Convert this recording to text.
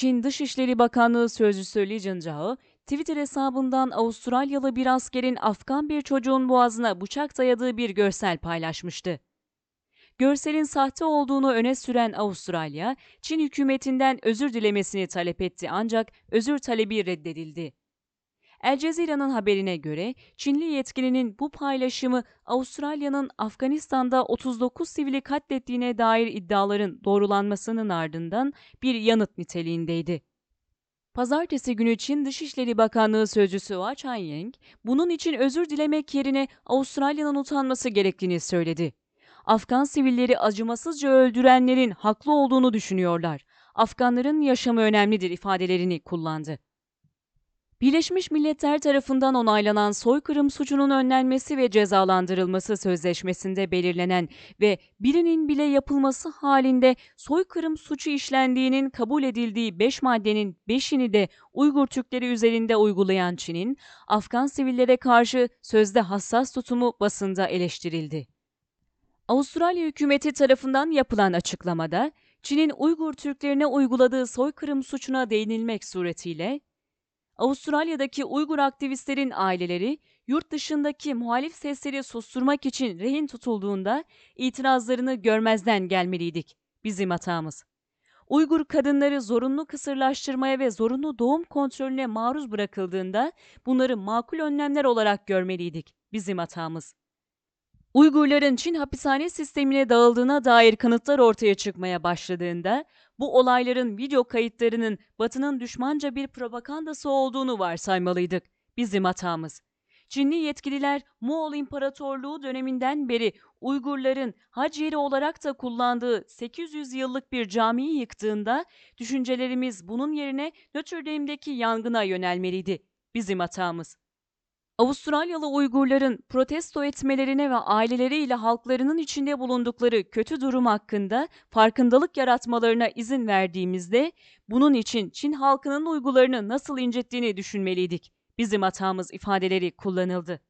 Çin Dışişleri Bakanlığı Sözcüsü Li Juncao, Twitter hesabından Avustralyalı bir askerin Afgan bir çocuğun boğazına bıçak dayadığı bir görsel paylaşmıştı. Görselin sahte olduğunu öne süren Avustralya, Çin hükümetinden özür dilemesini talep etti ancak özür talebi reddedildi. El Cezira'nın haberine göre Çinli yetkilinin bu paylaşımı Avustralya'nın Afganistan'da 39 sivili katlettiğine dair iddiaların doğrulanmasının ardından bir yanıt niteliğindeydi. Pazartesi günü Çin Dışişleri Bakanlığı Sözcüsü Wang Çayyeng, bunun için özür dilemek yerine Avustralya'nın utanması gerektiğini söyledi. Afgan sivilleri acımasızca öldürenlerin haklı olduğunu düşünüyorlar. Afganların yaşamı önemlidir ifadelerini kullandı. Birleşmiş Milletler tarafından onaylanan soykırım suçunun önlenmesi ve cezalandırılması sözleşmesinde belirlenen ve birinin bile yapılması halinde soykırım suçu işlendiğinin kabul edildiği 5 maddenin 5'ini de Uygur Türkleri üzerinde uygulayan Çin'in Afgan sivillere karşı sözde hassas tutumu basında eleştirildi. Avustralya hükümeti tarafından yapılan açıklamada, Çin'in Uygur Türklerine uyguladığı soykırım suçuna değinilmek suretiyle, Avustralya'daki Uygur aktivistlerin aileleri, yurt dışındaki muhalif sesleri susturmak için rehin tutulduğunda itirazlarını görmezden gelmeliydik. Bizim hatamız. Uygur kadınları zorunlu kısırlaştırmaya ve zorunlu doğum kontrolüne maruz bırakıldığında bunları makul önlemler olarak görmeliydik. Bizim hatamız. Uygurların Çin hapishane sistemine dağıldığına dair kanıtlar ortaya çıkmaya başladığında, bu olayların video kayıtlarının Batı'nın düşmanca bir propagandası olduğunu varsaymalıydık. Bizim hatamız. Çinli yetkililer Moğol İmparatorluğu döneminden beri Uygurların hac yeri olarak da kullandığı 800 yıllık bir camiyi yıktığında, düşüncelerimiz bunun yerine Notre Dame'deki yangına yönelmeliydi. Bizim hatamız. Avustralyalı Uygurların protesto etmelerine ve aileleriyle halklarının içinde bulundukları kötü durum hakkında farkındalık yaratmalarına izin verdiğimizde, bunun için Çin halkının duygularını nasıl incittiğini düşünmeliydik. Bizim hatamız ifadeleri kullanıldı.